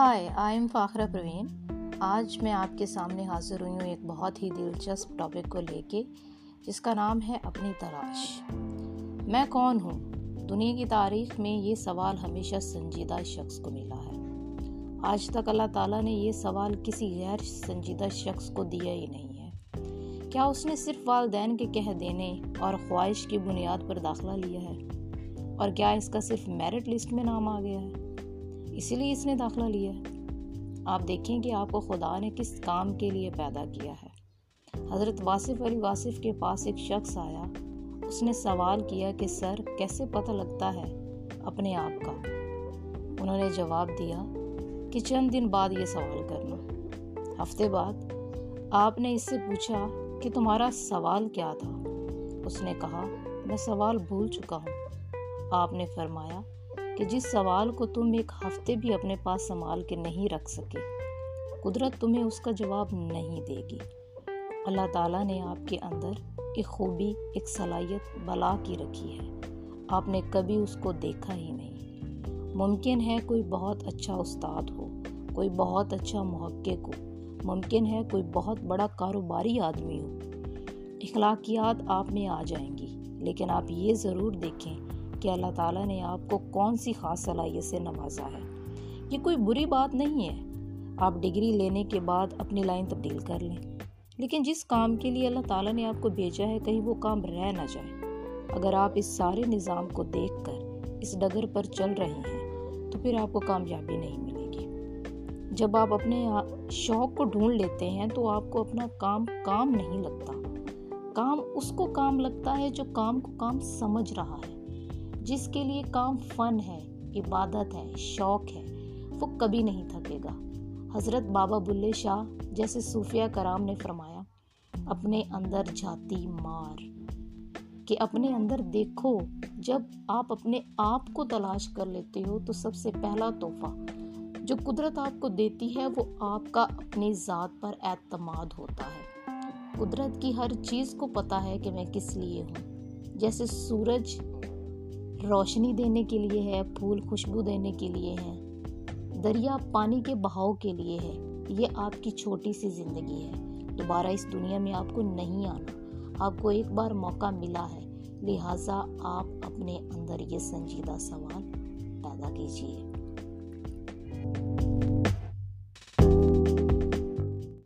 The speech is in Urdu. Hi, I am فاخرہ Parveen. آج میں آپ کے سامنے حاضر ہوئی ہوں ایک بہت ہی دلچسپ ٹاپک کو لے کے، جس کا نام ہے اپنی تلاش. میں کون ہوں؟ دنیا کی تاریخ میں یہ سوال ہمیشہ سنجیدہ شخص کو ملا ہے. آج تک اللہ تعالیٰ نے یہ سوال کسی غیر سنجیدہ شخص کو دیا ہی نہیں ہے. کیا اس نے صرف والدین کے کہہ دینے اور خواہش کی بنیاد پر داخلہ لیا ہے؟ اور کیا اس کا صرف میرٹ لسٹ میں نام آ گیا ہے اسی لیے اس نے داخلہ لیا ہے؟ آپ دیکھیں کہ آپ کو خدا نے کس کام کے لیے پیدا کیا ہے. حضرت واصف علی واصف کے پاس ایک شخص آیا. اس نے سوال کیا کہ سر، کیسے پتہ لگتا ہے اپنے آپ کا؟ انہوں نے جواب دیا کہ چند دن بعد یہ سوال کرنا. ہفتے بعد آپ نے اس سے پوچھا کہ تمہارا سوال کیا تھا؟ اس نے کہا میں سوال بھول چکا ہوں. آپ نے فرمایا کہ جس سوال کو تم ایک ہفتے بھی اپنے پاس سنبھال کے نہیں رکھ سکے، قدرت تمہیں اس کا جواب نہیں دے گی. اللہ تعالیٰ نے آپ کے اندر ایک خوبی، ایک صلاحیت بلا کی رکھی ہے. آپ نے کبھی اس کو دیکھا ہی نہیں. ممکن ہے کوئی بہت اچھا استاد ہو، کوئی بہت اچھا محقق ہو، ممکن ہے کوئی بہت بڑا کاروباری آدمی ہو. اخلاقیات آپ میں آ جائیں گی، لیکن آپ یہ ضرور دیکھیں کہ اللہ تعالیٰ نے آپ کو کون سی خاص صلاحیت سے نوازا ہے. یہ کوئی بری بات نہیں ہے آپ ڈگری لینے کے بعد اپنی لائن تبدیل کر لیں، لیکن جس کام کے لیے اللہ تعالیٰ نے آپ کو بھیجا ہے کہیں وہ کام رہ نہ جائے. اگر آپ اس سارے نظام کو دیکھ کر اس ڈگر پر چل رہے ہیں تو پھر آپ کو کامیابی نہیں ملے گی. جب آپ اپنے شوق کو ڈھونڈ لیتے ہیں تو آپ کو اپنا کام نہیں لگتا. کام اس کو کام لگتا ہے جو کام کو کام سمجھ رہا ہے. جس کے لیے کام فن ہے، عبادت ہے، شوق ہے، وہ کبھی نہیں تھکے گا. حضرت بابا بھلے شاہ جیسے صوفیہ کرام نے فرمایا، اپنے اندر جھاتی مار کہ اپنے اندر دیکھو. جب آپ اپنے آپ کو تلاش کر لیتے ہو تو سب سے پہلا تحفہ جو قدرت آپ کو دیتی ہے وہ آپ کا اپنی ذات پر اعتماد ہوتا ہے. قدرت کی ہر چیز کو پتہ ہے کہ میں کس لیے ہوں. جیسے سورج روشنی دینے کے لیے ہے، پھول خوشبو دینے کے لیے ہیں، دریا پانی کے بہاؤ کے لیے ہے. یہ آپ کی چھوٹی سی زندگی ہے. دوبارہ اس دنیا میں آپ کو نہیں آنا. آپ کو ایک بار موقع ملا ہے، لہٰذا آپ اپنے اندر یہ سنجیدہ سوال پیدا کیجیے.